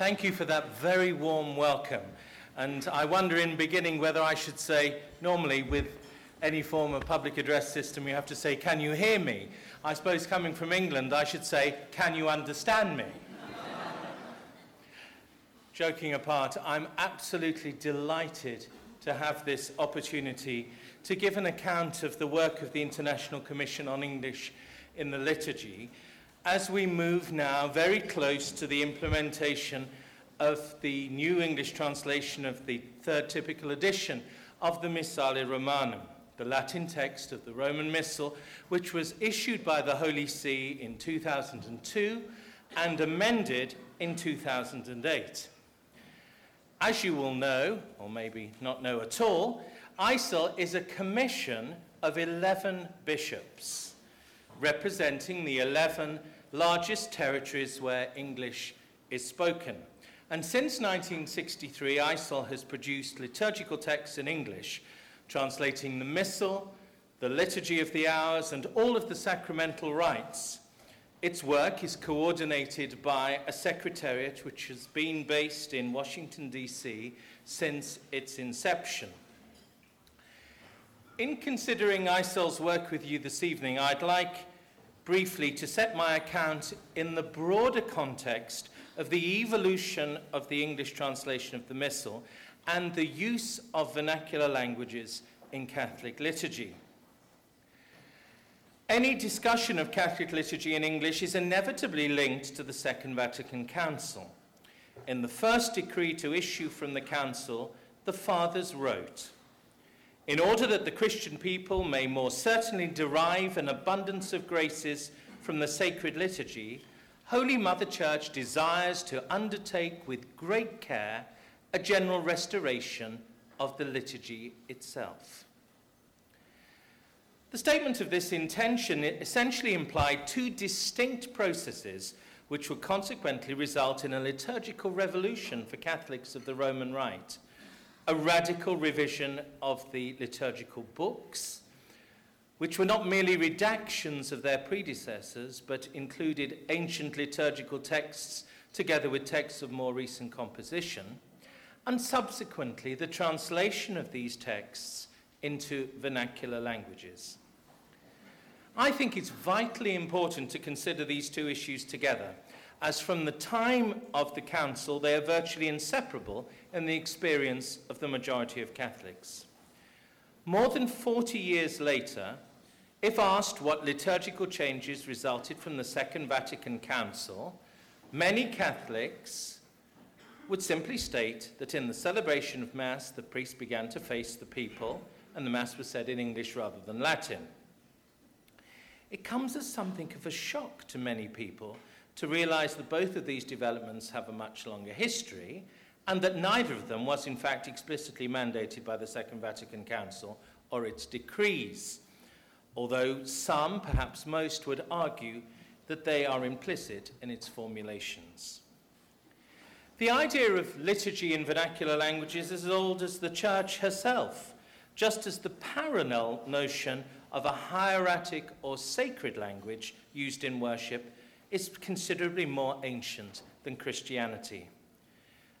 Thank you for that very warm welcome. And I wonder in beginning whether I should say, normally with any form of public address system, you have to say, can you hear me? I suppose coming from England, I should say, can you understand me? Joking apart, I'm absolutely delighted to have this opportunity to give an account of the work of the International Commission on English in the Liturgy as we move now very close to the implementation of the new English translation of the third typical edition of the Missale Romanum, the Latin text of the Roman Missal, which was issued by the Holy See in 2002 and amended in 2008. As you will know, or maybe not know at all, ICEL is a commission of 11 bishops, representing the 11 largest territories where English is spoken. And since 1963, ICEL has produced liturgical texts in English, translating the Missal, the Liturgy of the Hours, and all of the sacramental rites. Its work is coordinated by a secretariat which has been based in Washington, D.C. since its inception. In considering ICEL's work with you this evening, I'd like briefly to set my account in the broader context of the evolution of the English translation of the Missal and the use of vernacular languages in Catholic liturgy. Any discussion of Catholic liturgy in English is inevitably linked to the Second Vatican Council. In the first decree to issue from the Council, the Fathers wrote, "In order that the Christian people may more certainly derive an abundance of graces from the sacred liturgy, Holy Mother Church desires to undertake with great care a general restoration of the liturgy itself." The statement of this intention essentially implied two distinct processes which would consequently result in a liturgical revolution for Catholics of the Roman Rite: a radical revision of the liturgical books, which were not merely redactions of their predecessors, but included ancient liturgical texts together with texts of more recent composition, and subsequently the translation of these texts into vernacular languages. I think it's vitally important to consider these two issues together, as from the time of the Council, they are virtually inseparable in the experience of the majority of Catholics. More than 40 years later, if asked what liturgical changes resulted from the Second Vatican Council, many Catholics would simply state that in the celebration of Mass, the priest began to face the people, and the Mass was said in English rather than Latin. It comes as something of a shock to many people to realize that both of these developments have a much longer history, and that neither of them was in fact explicitly mandated by the Second Vatican Council or its decrees, although some, perhaps most, would argue that they are implicit in its formulations. The idea of liturgy in vernacular languages is as old as the Church herself, just as the parallel notion of a hieratic or sacred language used in worship is considerably more ancient than Christianity.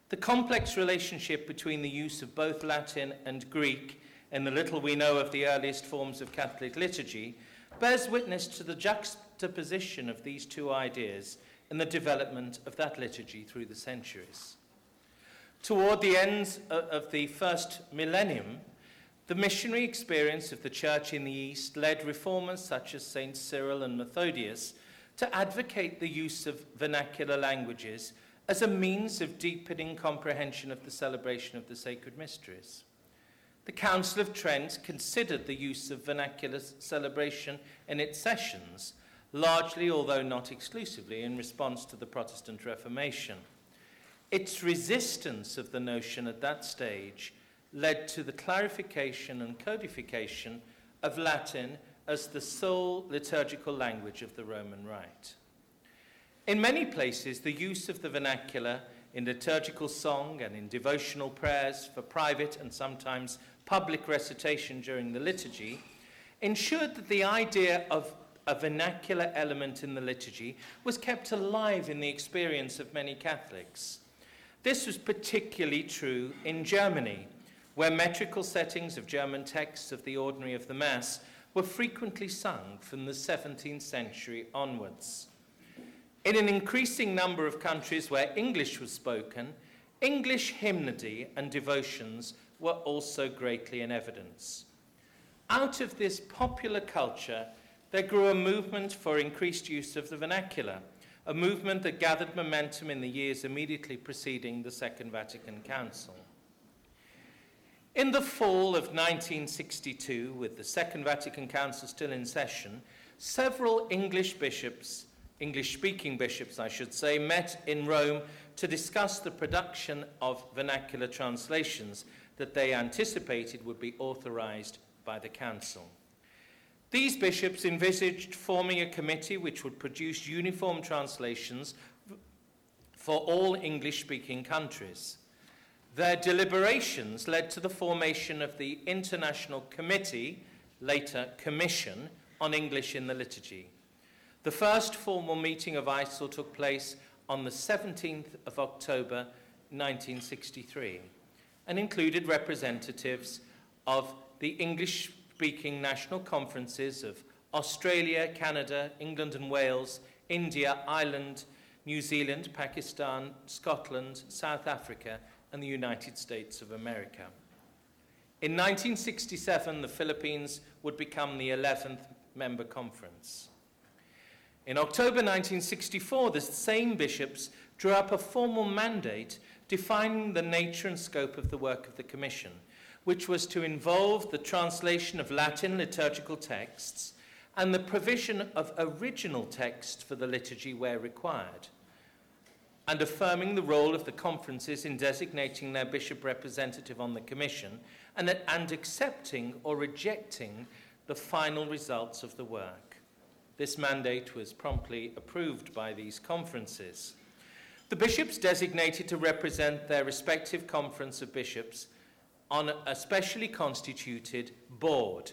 The complex relationship between the use of both Latin and Greek in the little we know of the earliest forms of Catholic liturgy bears witness to the juxtaposition of these two ideas in the development of that liturgy through the centuries. Toward the ends of the first millennium, the missionary experience of the Church in the East led reformers such as St. Cyril and Methodius to advocate the use of vernacular languages as a means of deepening comprehension of the celebration of the sacred mysteries. The Council of Trent considered the use of vernacular celebration in its sessions, largely, although not exclusively, in response to the Protestant Reformation. Its resistance of the notion at that stage led to the clarification and codification of Latin as the sole liturgical language of the Roman Rite. In many places, the use of the vernacular in liturgical song and in devotional prayers for private and sometimes public recitation during the liturgy ensured that the idea of a vernacular element in the liturgy was kept alive in the experience of many Catholics. This was particularly true in Germany, where metrical settings of German texts of the ordinary of the Mass were frequently sung from the 17th century onwards. In an increasing number of countries where English was spoken, English hymnody and devotions were also greatly in evidence. Out of this popular culture, there grew a movement for increased use of the vernacular, a movement that gathered momentum in the years immediately preceding the Second Vatican Council. In the fall of 1962, with the Second Vatican Council still in session, several English-speaking bishops, met in Rome to discuss the production of vernacular translations that they anticipated would be authorized by the Council. These bishops envisaged forming a committee which would produce uniform translations for all English-speaking countries. Their deliberations led to the formation of the International Committee, later Commission, on English in the Liturgy. The first formal meeting of ICEL took place on the 17th of October 1963 and included representatives of the English-speaking national conferences of Australia, Canada, England and Wales, India, Ireland, New Zealand, Pakistan, Scotland, South Africa, and the United States of America. In 1967, the Philippines would become the 11th member conference. In October 1964, the same bishops drew up a formal mandate defining the nature and scope of the work of the Commission, which was to involve the translation of Latin liturgical texts and the provision of original texts for the liturgy where required, and affirming the role of the conferences in designating their bishop representative on the Commission and accepting or rejecting the final results of the work. This mandate was promptly approved by these conferences. The bishops designated to represent their respective conference of bishops on a specially constituted board.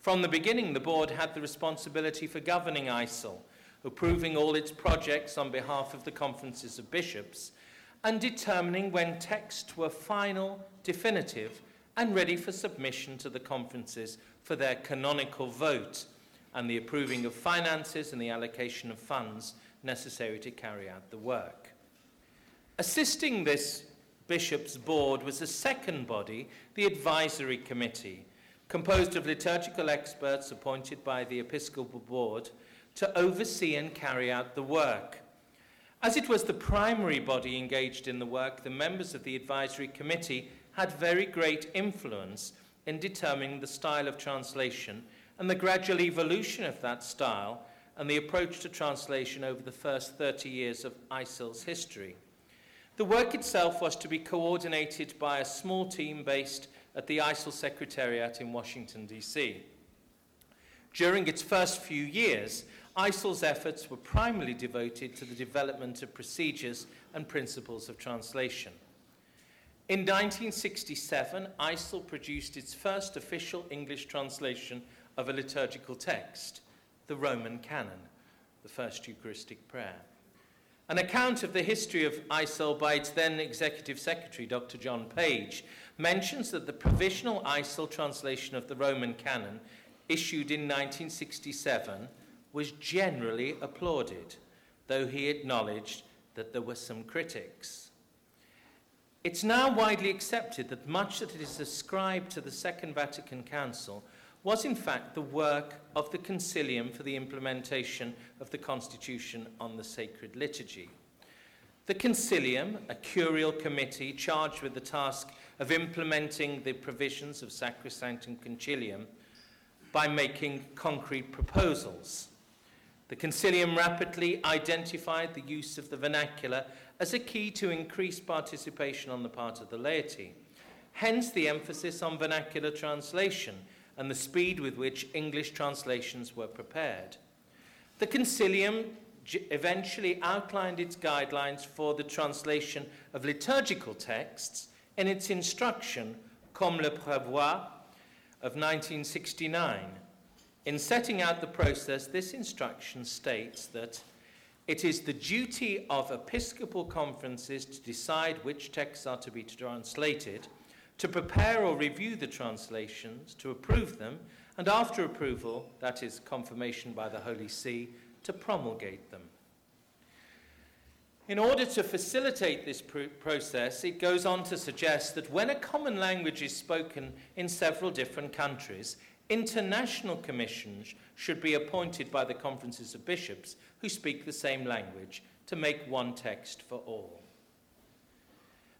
From the beginning, the board had the responsibility for governing ICEL, approving all its projects on behalf of the conferences of bishops, and determining when texts were final, definitive, and ready for submission to the conferences for their canonical vote, and the approving of finances and the allocation of funds necessary to carry out the work. Assisting this bishop's board was a second body, the Advisory Committee, composed of liturgical experts appointed by the Episcopal Board to oversee and carry out the work. As it was the primary body engaged in the work, the members of the Advisory Committee had very great influence in determining the style of translation and the gradual evolution of that style and the approach to translation over the first 30 years of ICEL's history. The work itself was to be coordinated by a small team based at the ICEL Secretariat in Washington, D.C. During its first few years, ICEL's efforts were primarily devoted to the development of procedures and principles of translation. In 1967, ICEL produced its first official English translation of a liturgical text, the Roman Canon, the First Eucharistic Prayer. An account of the history of ICEL by its then Executive Secretary, Dr. John Page, mentions that the provisional ICEL translation of the Roman Canon issued in 1967 was generally applauded, though he acknowledged that there were some critics. It's now widely accepted that much that is ascribed to the Second Vatican Council was in fact the work of the Concilium for the implementation of the Constitution on the Sacred Liturgy. The Concilium, a curial committee charged with the task of implementing the provisions of Sacrosanctum Concilium, by making concrete proposals. The Concilium rapidly identified the use of the vernacular as a key to increase participation on the part of the laity, hence the emphasis on vernacular translation and the speed with which English translations were prepared. The Concilium eventually outlined its guidelines for the translation of liturgical texts in its instruction, Comme le prévoir, of 1969. In setting out the process, this instruction states that It is the duty of episcopal conferences to decide which texts are to be translated, to prepare or review the translations, to approve them, and after approval, that is confirmation by the Holy See, to promulgate them. In order to facilitate this process, it goes on to suggest that when a common language is spoken in several different countries, international commissions should be appointed by the conferences of bishops who speak the same language to make one text for all.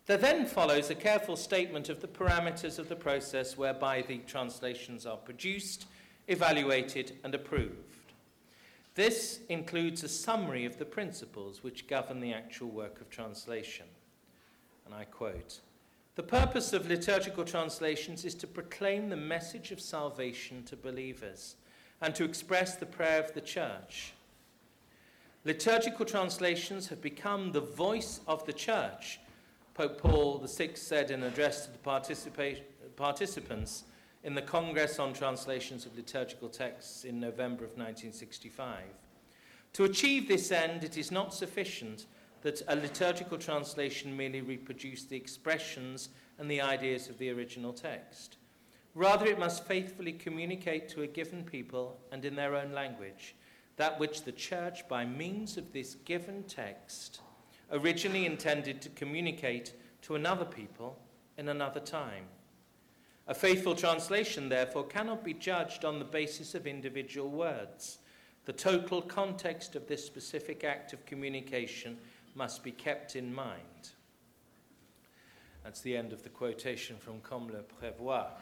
There then follows a careful statement of the parameters of the process whereby the translations are produced, evaluated, and approved. This includes a summary of the principles which govern the actual work of translation. And I quote, "The purpose of liturgical translations is to proclaim the message of salvation to believers and to express the prayer of the Church. Liturgical translations have become the voice of the Church," Pope Paul VI said in an address to the participants in the Congress on Translations of Liturgical Texts in November of 1965. To achieve this end, it is not sufficient that a liturgical translation merely reproduce the expressions and the ideas of the original text. Rather, it must faithfully communicate to a given people and in their own language that which the Church, by means of this given text, originally intended to communicate to another people in another time. A faithful translation, therefore, cannot be judged on the basis of individual words. The total context of this specific act of communication must be kept in mind. That's the end of the quotation from Comme le prévoir.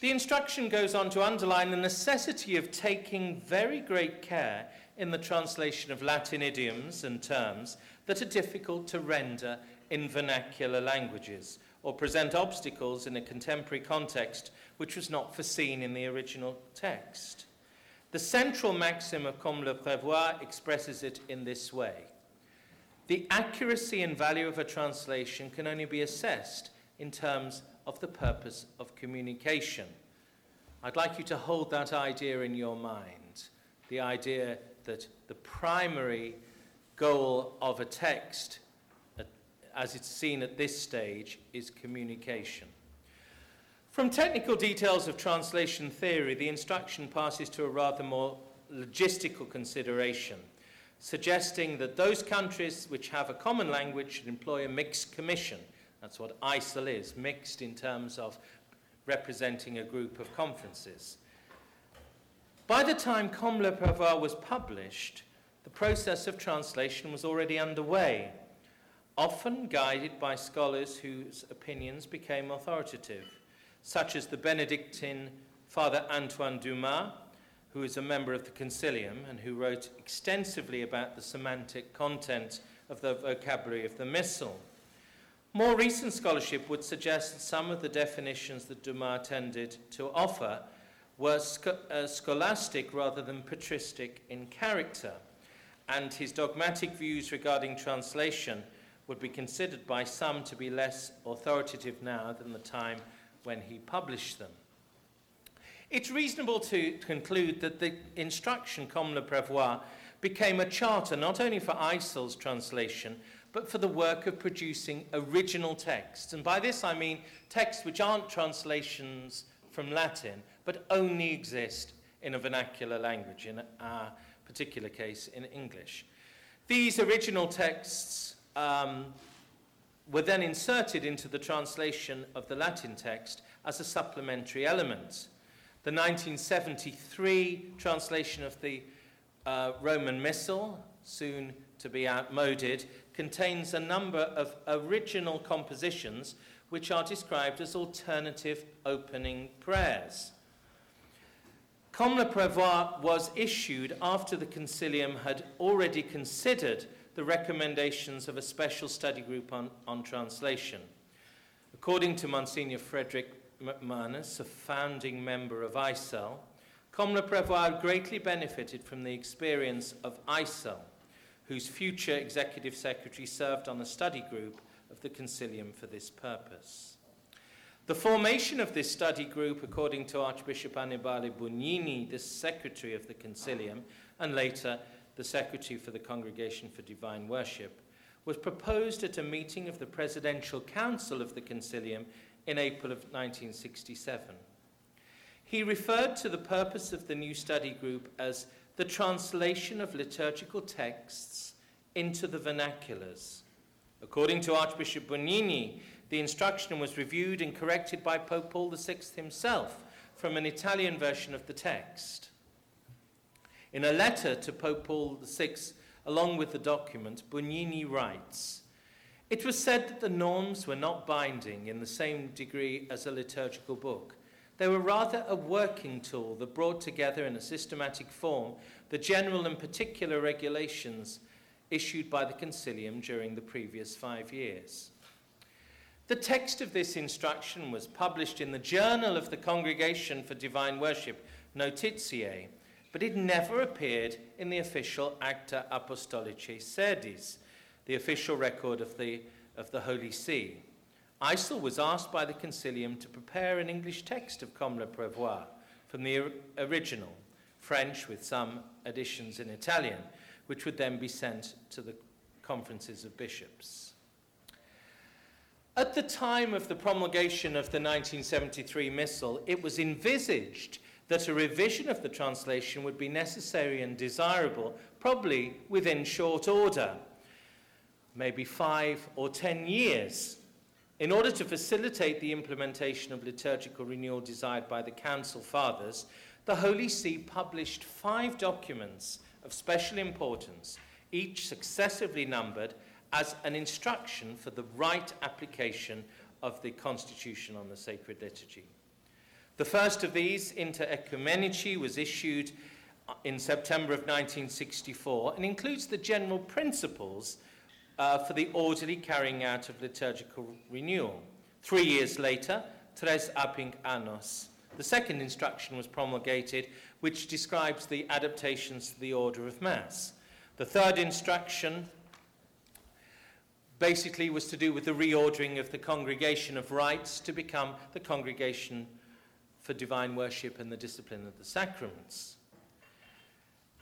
The instruction goes on to underline the necessity of taking very great care in the translation of Latin idioms and terms that are difficult to render in vernacular languages or present obstacles in a contemporary context which was not foreseen in the original text. The central maxim of Comme le prévoir expresses it in this way. The accuracy and value of a translation can only be assessed in terms of the purpose of communication. I'd like you to hold that idea in your mind, the idea that the primary goal of a text, as it's seen at this stage, is communication. From technical details of translation theory, the instruction passes to a rather more logistical consideration, suggesting that those countries which have a common language should employ a mixed commission. That's what ICEL is, mixed in terms of representing a group of conferences. By the time Comme le prévoir was published, the process of translation was already underway, often guided by scholars whose opinions became authoritative, such as the Benedictine Father Antoine Dumas, who is a member of the Concilium and who wrote extensively about the semantic content of the vocabulary of the Missal. More recent scholarship would suggest that some of the definitions that Dumas tended to offer were scholastic rather than patristic in character, and his dogmatic views regarding translation would be considered by some to be less authoritative now than the time when he published them. It's reasonable to conclude that the instruction Comme le prévoir became a charter not only for ICEL's translation, but for the work of producing original texts. And by this I mean texts which aren't translations from Latin, but only exist in a vernacular language, in our particular case in English. These original texts were then inserted into the translation of the Latin text as a supplementary element. The 1973 translation of the Roman Missal, soon to be outmoded, contains a number of original compositions which are described as alternative opening prayers. Comme le prévoir was issued after the Concilium had already considered the recommendations of a special study group on translation. According to Monsignor Frederick McManus, a founding member of ICEL, Comme le prévoir greatly benefited from the experience of ICEL, whose future executive secretary served on a study group of the Concilium for this purpose. The formation of this study group, according to Archbishop Annibale Bugnini, the secretary of the Concilium, and later the secretary for the Congregation for Divine Worship, was proposed at a meeting of the Presidential Council of the Concilium in April of 1967. He referred to the purpose of the new study group as the translation of liturgical texts into the vernaculars. According to Archbishop Bugnini, the instruction was reviewed and corrected by Pope Paul VI himself from an Italian version of the text. In a letter to Pope Paul VI, along with the document, Bugnini writes, "It was said that the norms were not binding in the same degree as a liturgical book. They were rather a working tool that brought together in a systematic form the general and particular regulations issued by the Concilium during the previous 5 years." The text of this instruction was published in the Journal of the Congregation for Divine Worship, Notitiae, but it never appeared in the official Acta Apostolici Sedis, the official record of the Holy See. ICEL was asked by the Concilium to prepare an English text of Comme le prévoir from the original, French with some additions in Italian, which would then be sent to the conferences of bishops. At the time of the promulgation of the 1973 Missal, it was envisaged that a revision of the translation would be necessary and desirable, probably within short order, maybe 5 or 10 years, in order to facilitate the implementation of liturgical renewal desired by the Council Fathers. The Holy See published 5 documents of special importance, each successively numbered as an instruction for the right application of the Constitution on the Sacred Liturgy. The first of these, Inter Ecumenici, was issued in September of 1964 and includes the general principles for the orderly carrying out of liturgical renewal. 3 years later, Tres Abhinc Annos, the second instruction was promulgated, which describes the adaptations to the order of Mass. The third instruction basically was to do with the reordering of the Congregation of Rites to become the Congregation for Divine Worship and the Discipline of the Sacraments.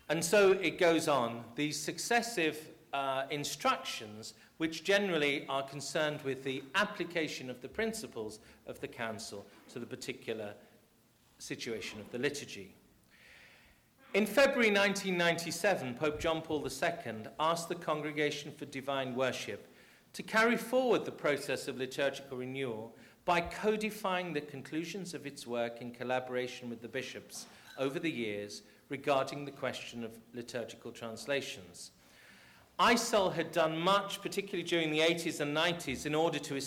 And so it goes on. These successive instructions, which generally are concerned with the application of the principles of the Council to the particular situation of the liturgy. In February 1997, Pope John Paul II asked the Congregation for Divine Worship to carry forward the process of liturgical renewal by codifying the conclusions of its work in collaboration with the bishops over the years regarding the question of liturgical translations. ICEL had done much, particularly during the 80s and 90s, in order to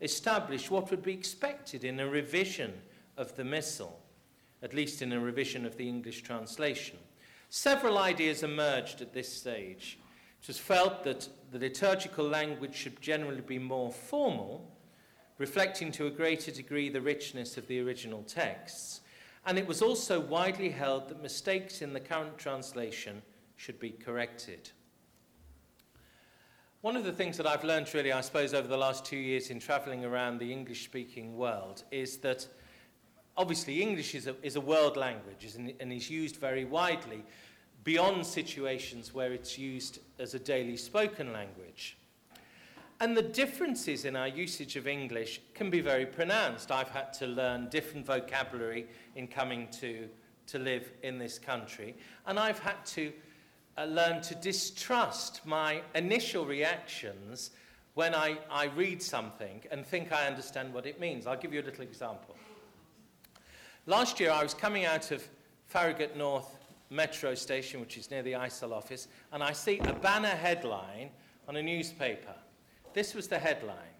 establish what would be expected in a revision of the Missal, at least in a revision of the English translation. Several ideas emerged at this stage. It was felt that the liturgical language should generally be more formal, reflecting to a greater degree the richness of the original texts. And it was also widely held that mistakes in the current translation should be corrected. One of the things that I've learned really, I suppose, over the last 2 years in travelling around the English-speaking world is that obviously English is a world language and is used very widely beyond situations where it's used as a daily spoken language. And the differences in our usage of English can be very pronounced. I've had to learn different vocabulary in coming to live in this country. And I've had to learn to distrust my initial reactions when I read something and think I understand what it means. I'll give you a little example. Last year, I was coming out of Farragut North metro station, which is near the ICEL office, and I see a banner headline on a newspaper. This was the headline: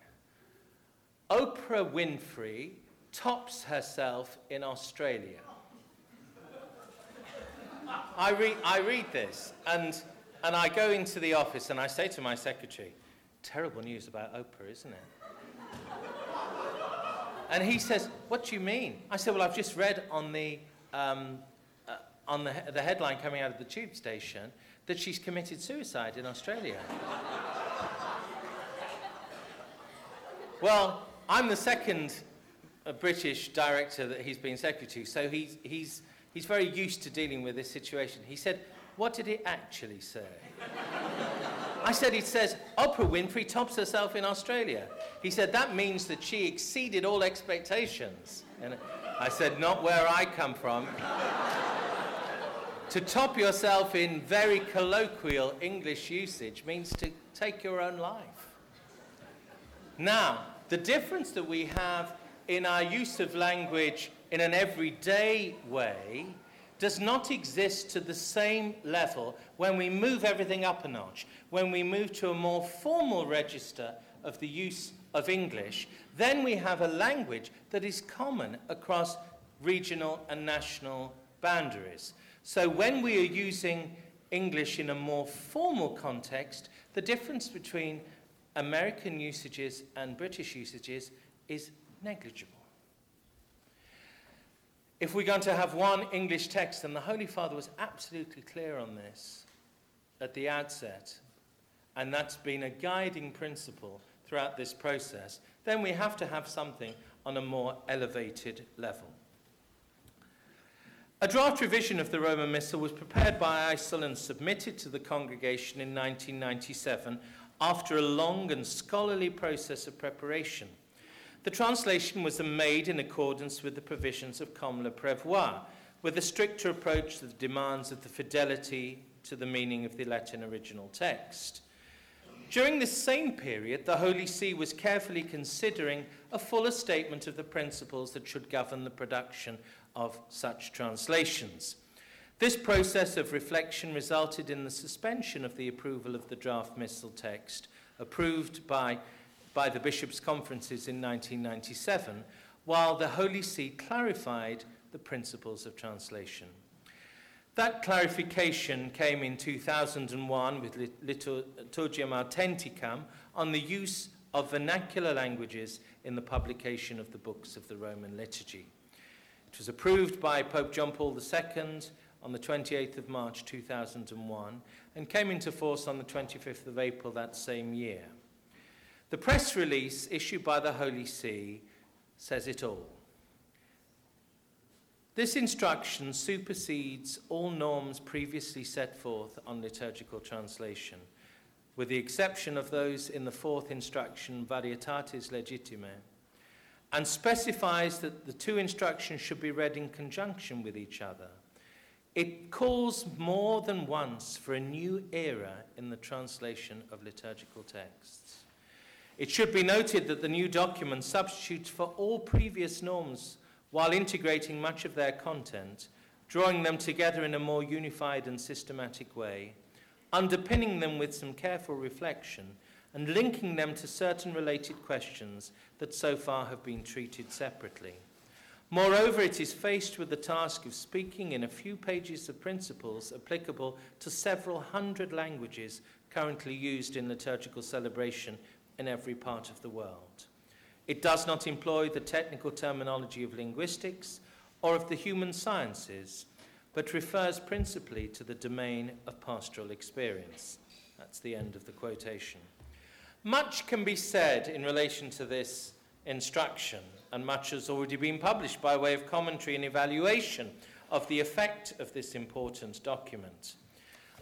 Oprah Winfrey tops herself in Australia. I read this, and I go into the office and I say to my secretary, "Terrible news about Oprah, isn't it?" And he says, "What do you mean?" I said, "Well, I've just read on the headline coming out of the tube station that she's committed suicide in Australia." Well, I'm the second British director that he's been secretary, so he's very used to dealing with this situation. He said, What did it actually say? I said, it says, Oprah Winfrey tops herself in Australia. He said, that means that she exceeded all expectations. And I said, not where I come from. To top yourself in very colloquial English usage means to take your own life. Now, the difference that we have in our use of language in an everyday way does not exist to the same level when we move everything up a notch, when we move to a more formal register of the use of English, then we have a language that is common across regional and national boundaries. So when we are using English in a more formal context, the difference between American usages and British usages is negligible. If we're going to have one English text, and the Holy Father was absolutely clear on this at the outset, and that's been a guiding principle throughout this process, then we have to have something on a more elevated level. A draft revision of the Roman Missal was prepared by ICEL and submitted to the congregation in 1997 after a long and scholarly process of preparation. The translation was made in accordance with the provisions of Comme le prévoir, with a stricter approach to the demands of the fidelity to the meaning of the Latin original text. During this same period, the Holy See was carefully considering a fuller statement of the principles that should govern the production of such translations. This process of reflection resulted in the suspension of the approval of the draft missal text, approved by the bishops' conferences in 1997, while the Holy See clarified the principles of translation. That clarification came in 2001 with Liturgiam Authenticam on the use of vernacular languages in the publication of the books of the Roman liturgy. It was approved by Pope John Paul II on the 28th of March 2001 and came into force on the 25th of April that same year. The press release issued by the Holy See says it all. This instruction supersedes all norms previously set forth on liturgical translation, with the exception of those in the fourth instruction, Varietatis Legitime, and specifies that the two instructions should be read in conjunction with each other. It calls more than once for a new era in the translation of liturgical texts. It should be noted that the new document substitutes for all previous norms while integrating much of their content, drawing them together in a more unified and systematic way, underpinning them with some careful reflection, and linking them to certain related questions that so far have been treated separately. Moreover, it is faced with the task of speaking in a few pages of principles applicable to several hundred languages currently used in liturgical celebration in every part of the world. It does not employ the technical terminology of linguistics or of the human sciences, but refers principally to the domain of pastoral experience. That's the end of the quotation. Much can be said in relation to this instruction, and much has already been published by way of commentary and evaluation of the effect of this important document.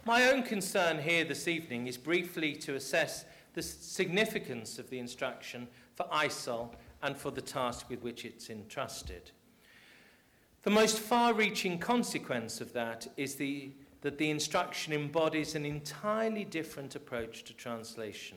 My own concern here this evening is briefly to assess the significance of the instruction for ICEL and for the task with which it's entrusted. The most far-reaching consequence of that is that the instruction embodies an entirely different approach to translation.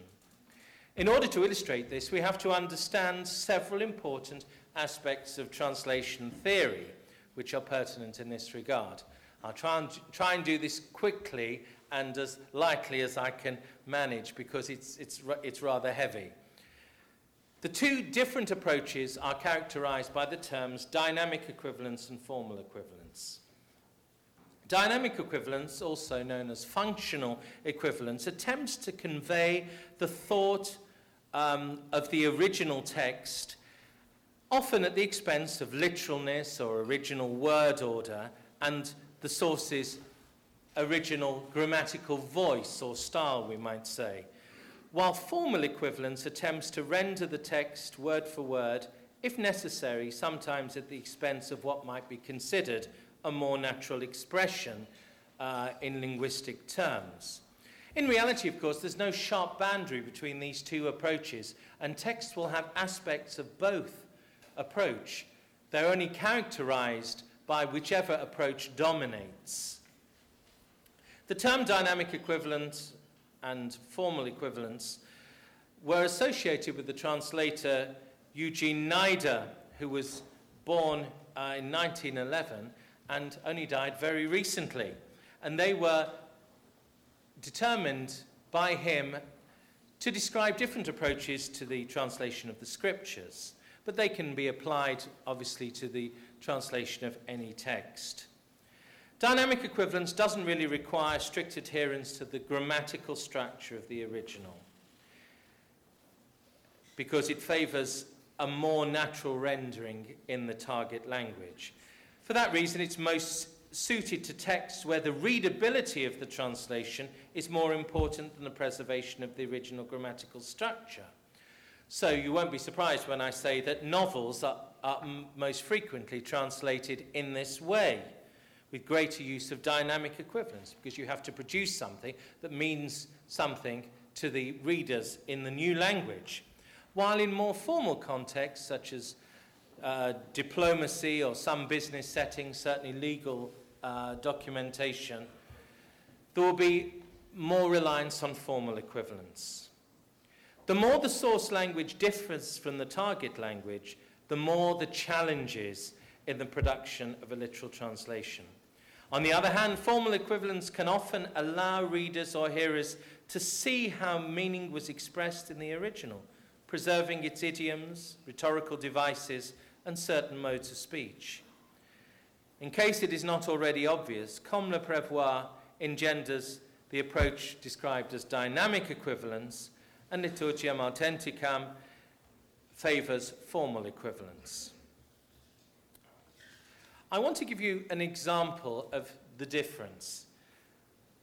In order to illustrate this, we have to understand several important aspects of translation theory, which are pertinent in this regard. I'll try and do this quickly and as lightly as I can manage, because it's rather heavy. The two different approaches are characterized by the terms dynamic equivalence and formal equivalence. Dynamic equivalence, also known as functional equivalence, attempts to convey the thought of the original text, often at the expense of literalness or original word order and the source's original grammatical voice or style, we might say, while formal equivalence attempts to render the text word for word, if necessary, sometimes at the expense of what might be considered a more natural expression in linguistic terms. In reality, of course, there's no sharp boundary between these two approaches, and texts will have aspects of both approach. They're only characterized by whichever approach dominates. The term dynamic equivalence and formal equivalence were associated with the translator Eugene Nida, who was born in 1911 and only died very recently. And they were determined by him to describe different approaches to the translation of the scriptures. But they can be applied, obviously, to the translation of any text. Dynamic equivalence doesn't really require strict adherence to the grammatical structure of the original, because it favours a more natural rendering in the target language. For that reason, it's most suited to texts where the readability of the translation is more important than the preservation of the original grammatical structure. So you won't be surprised when I say that novels are most frequently translated in this way, with greater use of dynamic equivalence, because you have to produce something that means something to the readers in the new language. While in more formal contexts, such as diplomacy or some business settings, certainly legal documentation, there will be more reliance on formal equivalence. The more the source language differs from the target language, the more the challenges in the production of a literal translation. On the other hand, formal equivalence can often allow readers or hearers to see how meaning was expressed in the original, preserving its idioms, rhetorical devices, and certain modes of speech. In case it is not already obvious, Comme le prévoir engenders the approach described as dynamic equivalence, and Liturgiam Authenticam favours formal equivalence. I want to give you an example of the difference.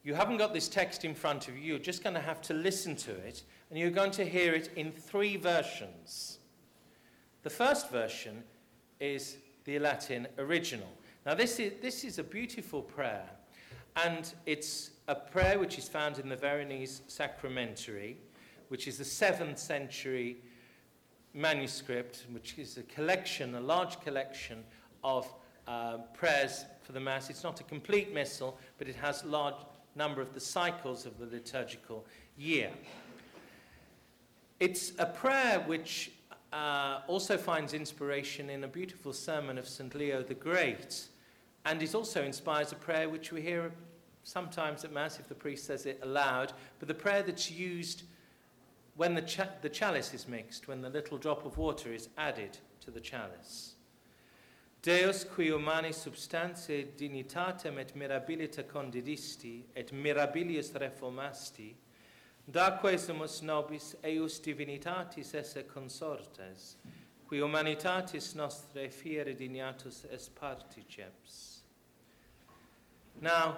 You haven't got this text in front of you, you're just going to have to listen to it, and you're going to hear it in three versions. The first version is the Latin original. Now this is a beautiful prayer, and it's a prayer which is found in the Veronese Sacramentary, which is the 7th century manuscript, which is a collection, a large collection of prayers for the Mass. It's not a complete missal, but it has a large number of the cycles of the liturgical year. It's a prayer which also finds inspiration in a beautiful sermon of St. Leo the Great, and it also inspires a prayer which we hear sometimes at Mass if the priest says it aloud, but the prayer that's used when the chalice is mixed, when the little drop of water is added to the chalice. Deus qui humani substantiae dignitatem et mirabilita condidisti, et mirabilis reformasti, daque sumus nobis eius divinitatis esse consortes, qui humanitatis nostre fiere dignatus est particeps. Now,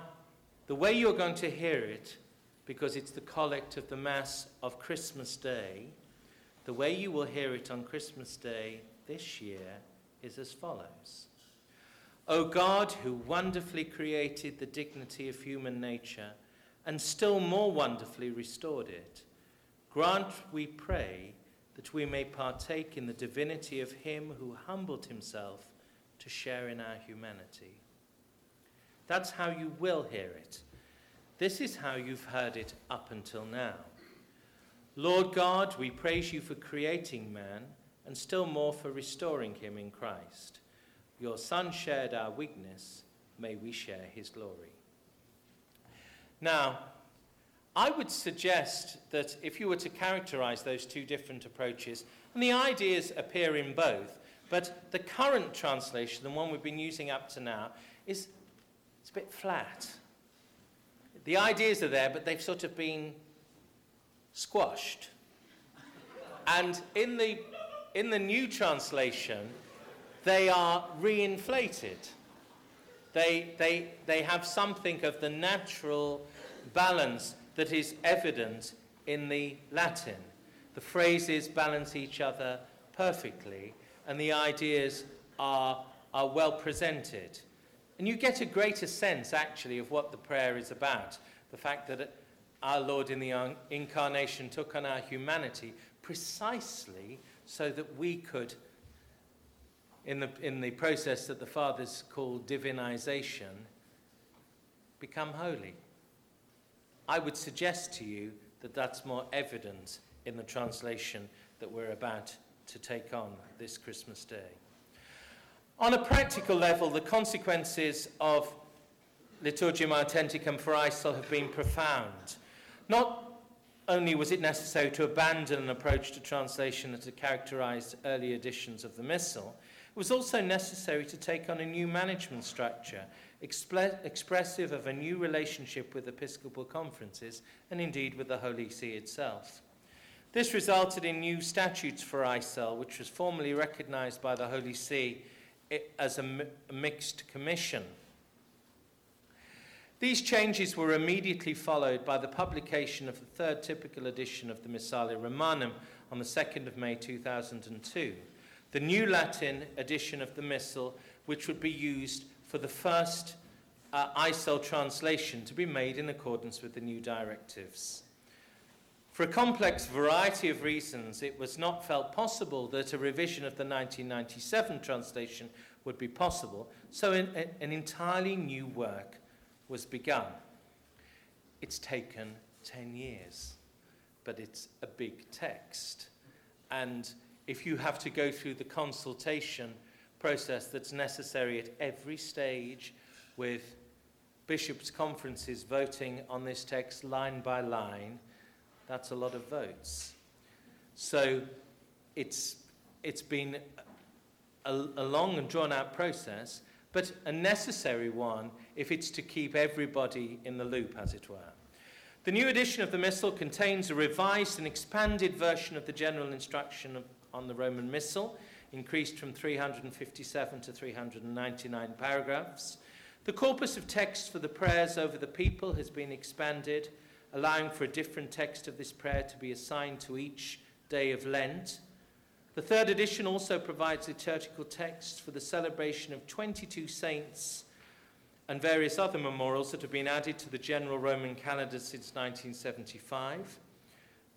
the way you're going to hear it, because it's the collect of the Mass of Christmas Day, the way you will hear it on Christmas Day this year is as follows. O God, who wonderfully created the dignity of human nature, and still more wonderfully restored it, grant, we pray, that we may partake in the divinity of him who humbled himself to share in our humanity. That's how you will hear it. This is how you've heard it up until now. Lord God, we praise you for creating man, and still more for restoring him in Christ. Your Son shared our weakness, may we share his glory. Now, I would suggest that if you were to characterize those two different approaches, and the ideas appear in both, but the current translation, the one we've been using up to now, it's a bit flat. The ideas are there, but they've sort of been squashed. And in the new translation, they are reinflated. They have something of the natural balance that is evident in the Latin. The phrases balance each other perfectly, and the ideas are well presented. And you get a greater sense, actually, of what the prayer is about. The fact that our Lord in the Incarnation took on our humanity precisely so that we could, in the process that the Fathers call divinization, become holy. I would suggest to you that that's more evident in the translation that we're about to take on this Christmas Day. On a practical level, the consequences of Liturgium Authenticam for ICEL have been profound. Not only was it necessary to abandon an approach to translation that had characterized early editions of the Missal, it was also necessary to take on a new management structure, expressive of a new relationship with episcopal conferences and indeed with the Holy See itself. This resulted in new statutes for ICEL, which was formally recognized by the Holy See as a mixed commission. These changes were immediately followed by the publication of the third typical edition of the Missale Romanum on the 2nd of May 2002, the new Latin edition of the Missal, which would be used for the first ICEL translation to be made in accordance with the new directives. For a complex variety of reasons, it was not felt possible that a revision of the 1997 translation would be possible, so an entirely new work was begun. It's taken 10 years, but it's a big text. And if you have to go through the consultation process that's necessary at every stage, with bishops' conferences voting on this text line by line, that's a lot of votes. So it's been a long and drawn-out process, but a necessary one if it's to keep everybody in the loop, as it were. The new edition of the Missal contains a revised and expanded version of the general instruction on the Roman Missal, increased from 357 to 399 paragraphs. The corpus of text for the prayers over the people has been expanded, allowing for a different text of this prayer to be assigned to each day of Lent. The third edition also provides liturgical texts for the celebration of 22 saints and various other memorials that have been added to the general Roman calendar since 1975.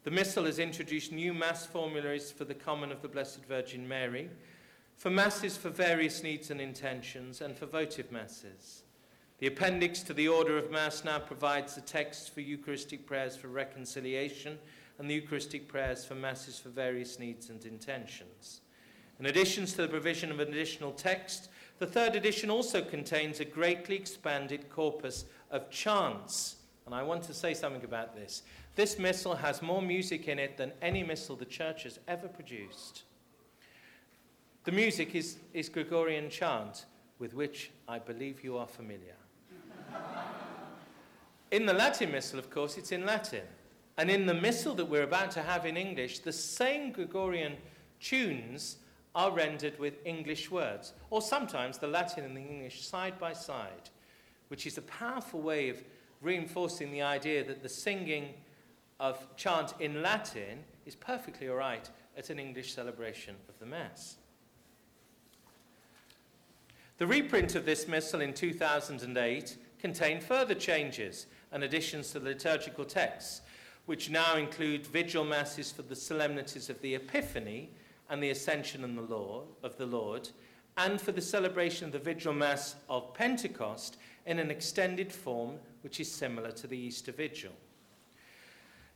The Missal has introduced new Mass formularies for the Common of the Blessed Virgin Mary, for Masses for various needs and intentions, and for votive Masses. The appendix to the Order of Mass now provides the texts for Eucharistic prayers for reconciliation and the Eucharistic prayers for Masses for various needs and intentions. In addition to the provision of an additional text, the third edition also contains a greatly expanded corpus of chants. And I want to say something about this. This Missal has more music in it than any Missal the Church has ever produced. The music is Gregorian chant, with which I believe you are familiar. In the Latin Missal, of course, it's in Latin. And in the Missal that we're about to have in English, the same Gregorian tunes are rendered with English words, or sometimes the Latin and the English side by side, which is a powerful way of reinforcing the idea that the singing of chant in Latin is perfectly all right at an English celebration of the Mass. The reprint of this Missal in 2008 contained further changes and additions to the liturgical texts, which now include vigil Masses for the solemnities of the Epiphany and the Ascension and of the Lord, and for the celebration of the vigil Mass of Pentecost in an extended form which is similar to the Easter Vigil.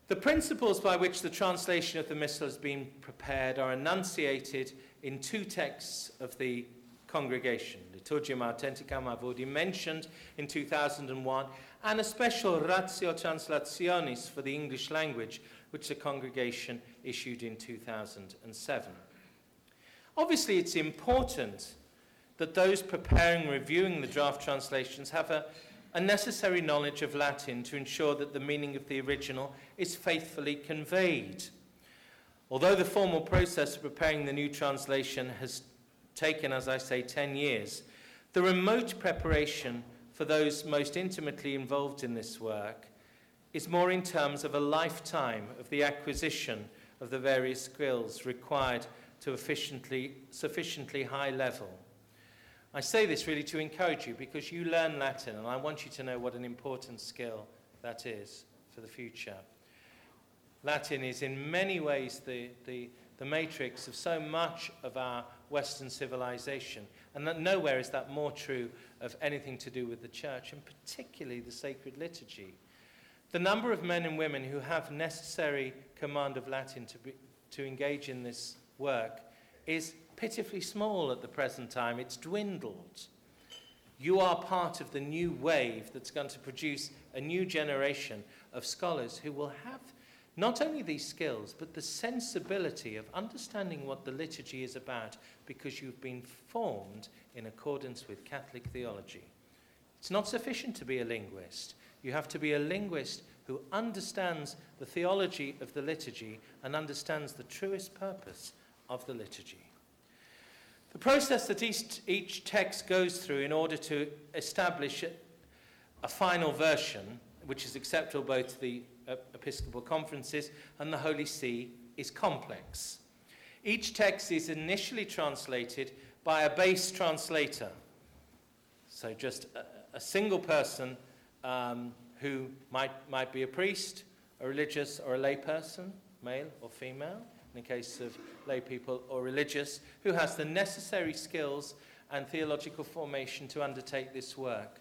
The principles by which the translation of the Missal has been prepared are enunciated in two texts of the congregation, Liturgium Authenticam, I've already mentioned, in 2001, and a special Ratio Translationis for the English language, which the congregation issued in 2007. Obviously, it's important that those preparing and reviewing the draft translations have a necessary knowledge of Latin to ensure that the meaning of the original is faithfully conveyed. Although the formal process of preparing the new translation has taken, as I say, 10 years, the remote preparation for those most intimately involved in this work is more in terms of a lifetime of the acquisition of the various skills required to sufficiently high level. I say this really to encourage you, because you learn Latin, and I want you to know what an important skill that is for the future. Latin is in many ways the matrix of so much of our Western civilization, and that nowhere is that more true of anything to do with the church, and particularly the sacred liturgy. The number of men and women who have necessary command of Latin to engage in this work is pitifully small at the present time. It's dwindled. You are part of the new wave that's going to produce a new generation of scholars who will have not only these skills, but the sensibility of understanding what the liturgy is about, because you've been formed in accordance with Catholic theology. It's not sufficient to be a linguist. You have to be a linguist who understands the theology of the liturgy and understands the truest purpose of the liturgy. The process that each text goes through in order to establish a final version, which is acceptable both to the Episcopal conferences and the Holy See, is complex. Each text is initially translated by a base translator, so just a single person who might be a priest, a religious, or a lay person, male or female, in the case of lay people, or religious, who has the necessary skills and theological formation to undertake this work.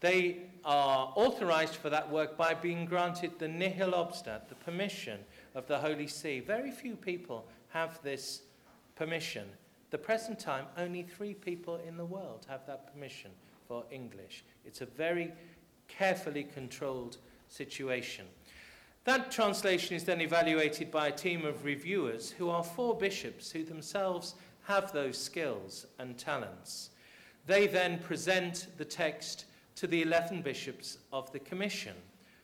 They are authorized for that work by being granted the nihil obstat, the permission of the Holy See. Very few people have this permission. At the present time, only 3 people in the world have that permission for English. It's a very carefully controlled situation. That translation is then evaluated by a team of reviewers who are 4 bishops who themselves have those skills and talents. They then present the text to the 11 bishops of the commission,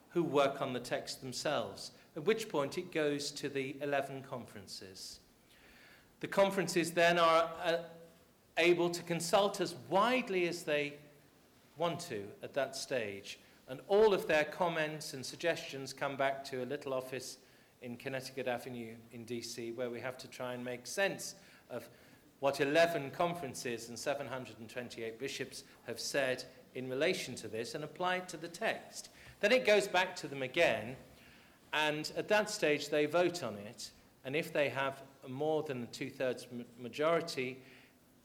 who work on the text themselves, at which point it goes to the 11 conferences. The conferences then are able to consult as widely as they want to at that stage, and all of their comments and suggestions come back to a little office in Connecticut Avenue in DC, where we have to try and make sense of what 11 conferences and 728 bishops have said in relation to this and apply it to the text. Then it goes back to them again, and at that stage they vote on it, and if they have more than a 2/3 majority,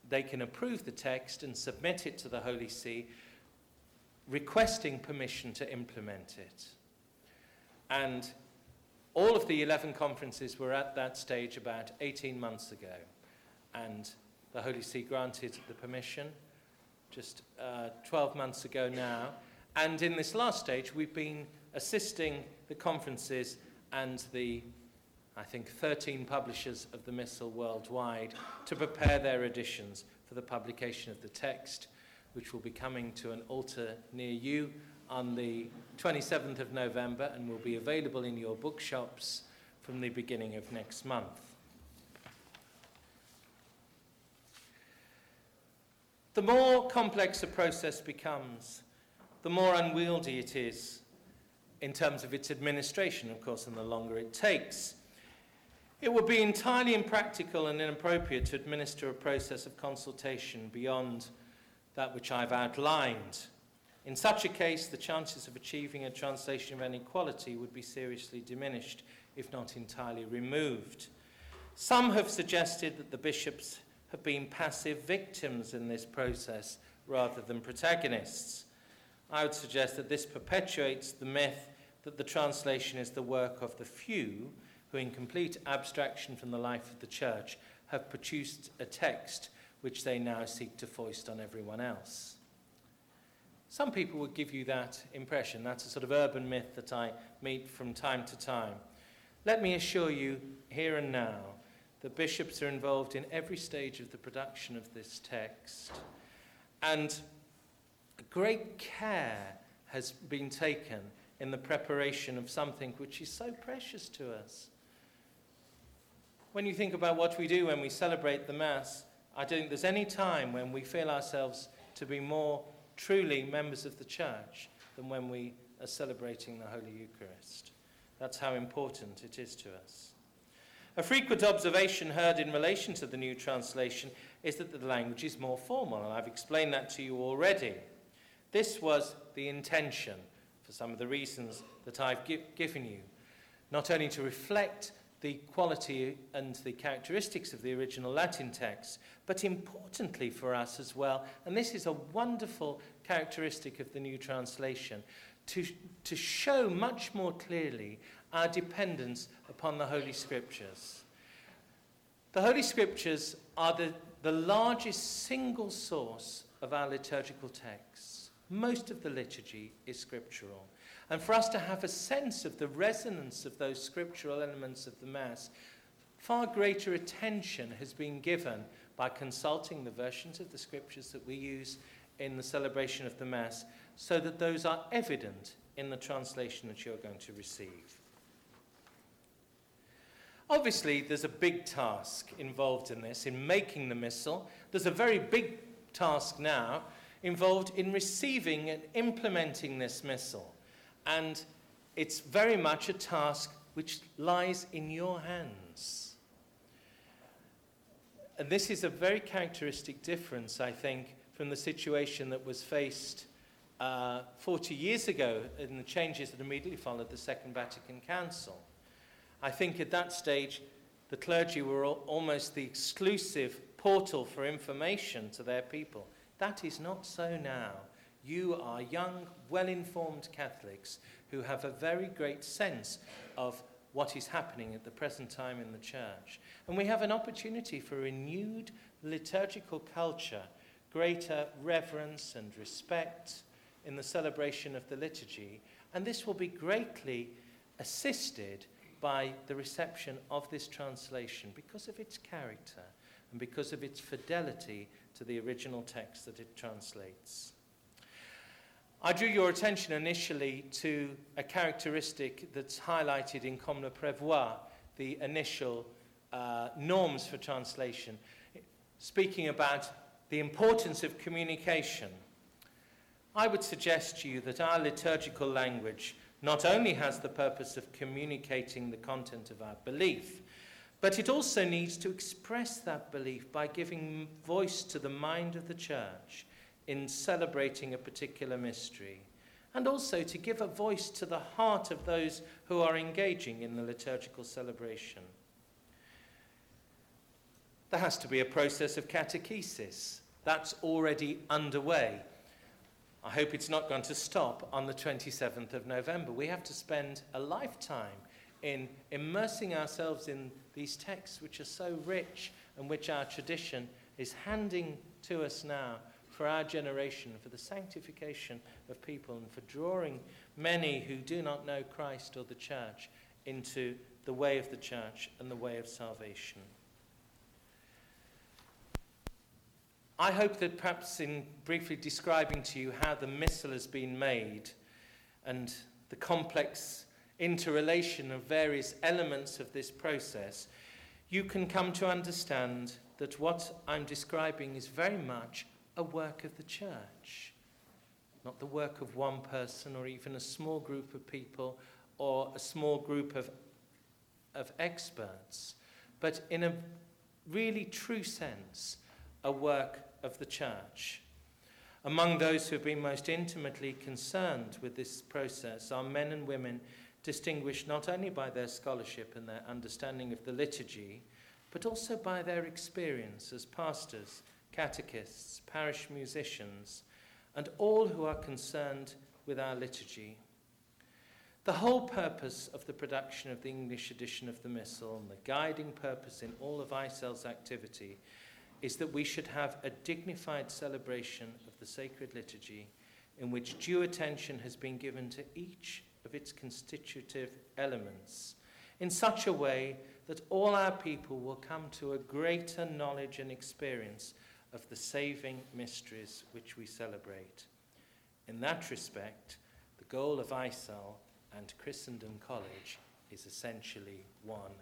they can approve the text and submit it to the Holy See, requesting permission to implement it. And all of the 11 conferences were at that stage about 18 months ago, and the Holy See granted the permission just 12 months ago now. And in this last stage, we've been assisting the conferences and the, I think, 13 publishers of the Missal worldwide to prepare their editions for the publication of the text, which will be coming to an altar near you on the 27th of November and will be available in your bookshops from the beginning of next month. The more complex a process becomes, the more unwieldy it is in terms of its administration, of course, and the longer it takes. It would be entirely impractical and inappropriate to administer a process of consultation beyond that which I've outlined. In such a case, the chances of achieving a translation of any quality would be seriously diminished, if not entirely removed. Some have suggested that the bishops have been passive victims in this process rather than protagonists. I would suggest that this perpetuates the myth that the translation is the work of the few who, in complete abstraction from the life of the church, have produced a text which they now seek to foist on everyone else. Some people would give you that impression. That's a sort of urban myth that I meet from time to time. Let me assure you here and now, the bishops are involved in every stage of the production of this text, and great care has been taken in the preparation of something which is so precious to us. When you think about what we do when we celebrate the Mass, I don't think there's any time when we feel ourselves to be more truly members of the Church than when we are celebrating the Holy Eucharist. That's how important it is to us. A frequent observation heard in relation to the new translation is that the language is more formal, and I've explained that to you already. This was the intention, for some of the reasons that I've given you, not only to reflect the quality and the characteristics of the original Latin text, but importantly for us as well, and this is a wonderful characteristic of the new translation, to show much more clearly our dependence upon the Holy Scriptures. The Holy Scriptures are the largest single source of our liturgical texts. Most of the liturgy is scriptural. And for us to have a sense of the resonance of those scriptural elements of the Mass, far greater attention has been given by consulting the versions of the Scriptures that we use in the celebration of the Mass, so that those are evident in the translation that you're going to receive. Obviously, there's a big task involved in this, in making the Missal. There's a very big task now involved in receiving and implementing this Missal. And it's very much a task which lies in your hands. And this is a very characteristic difference, I think, from the situation that was faced 40 years ago in the changes that immediately followed the Second Vatican Council. I think at that stage, the clergy were almost the exclusive portal for information to their people. That is not so now. You are young, well-informed Catholics who have a very great sense of what is happening at the present time in the Church. And we have an opportunity for renewed liturgical culture, greater reverence and respect in the celebration of the liturgy. And this will be greatly assisted by the reception of this translation because of its character and because of its fidelity to the original text that it translates. I drew your attention initially to a characteristic that's highlighted in Comme le prévoir, the initial norms for translation, speaking about the importance of communication. I would suggest to you that our liturgical language not only has the purpose of communicating the content of our belief, but it also needs to express that belief by giving voice to the mind of the Church in celebrating a particular mystery, and also to give a voice to the heart of those who are engaging in the liturgical celebration. There has to be a process of catechesis. That's already underway. I hope it's not going to stop on the 27th of November. We have to spend a lifetime in immersing ourselves in these texts which are so rich and which our tradition is handing to us now for our generation, for the sanctification of people, and for drawing many who do not know Christ or the Church into the way of the Church and the way of salvation. I hope that perhaps in briefly describing to you how the Missal has been made and the complex interrelation of various elements of this process, you can come to understand that what I'm describing is very much a work of the Church, not the work of one person or even a small group of people or a small group of experts, but in a really true sense, a work of the Church. Among those who have been most intimately concerned with this process are men and women distinguished not only by their scholarship and their understanding of the liturgy, but also by their experience as pastors, catechists, parish musicians, and all who are concerned with our liturgy. The whole purpose of the production of the English edition of the Missal and the guiding purpose in all of ICEL's activity is that we should have a dignified celebration of the sacred liturgy in which due attention has been given to each of its constitutive elements in such a way that all our people will come to a greater knowledge and experience of the saving mysteries which we celebrate. In that respect, the goal of ICEL and Christendom College is essentially one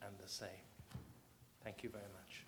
and the same. Thank you very much.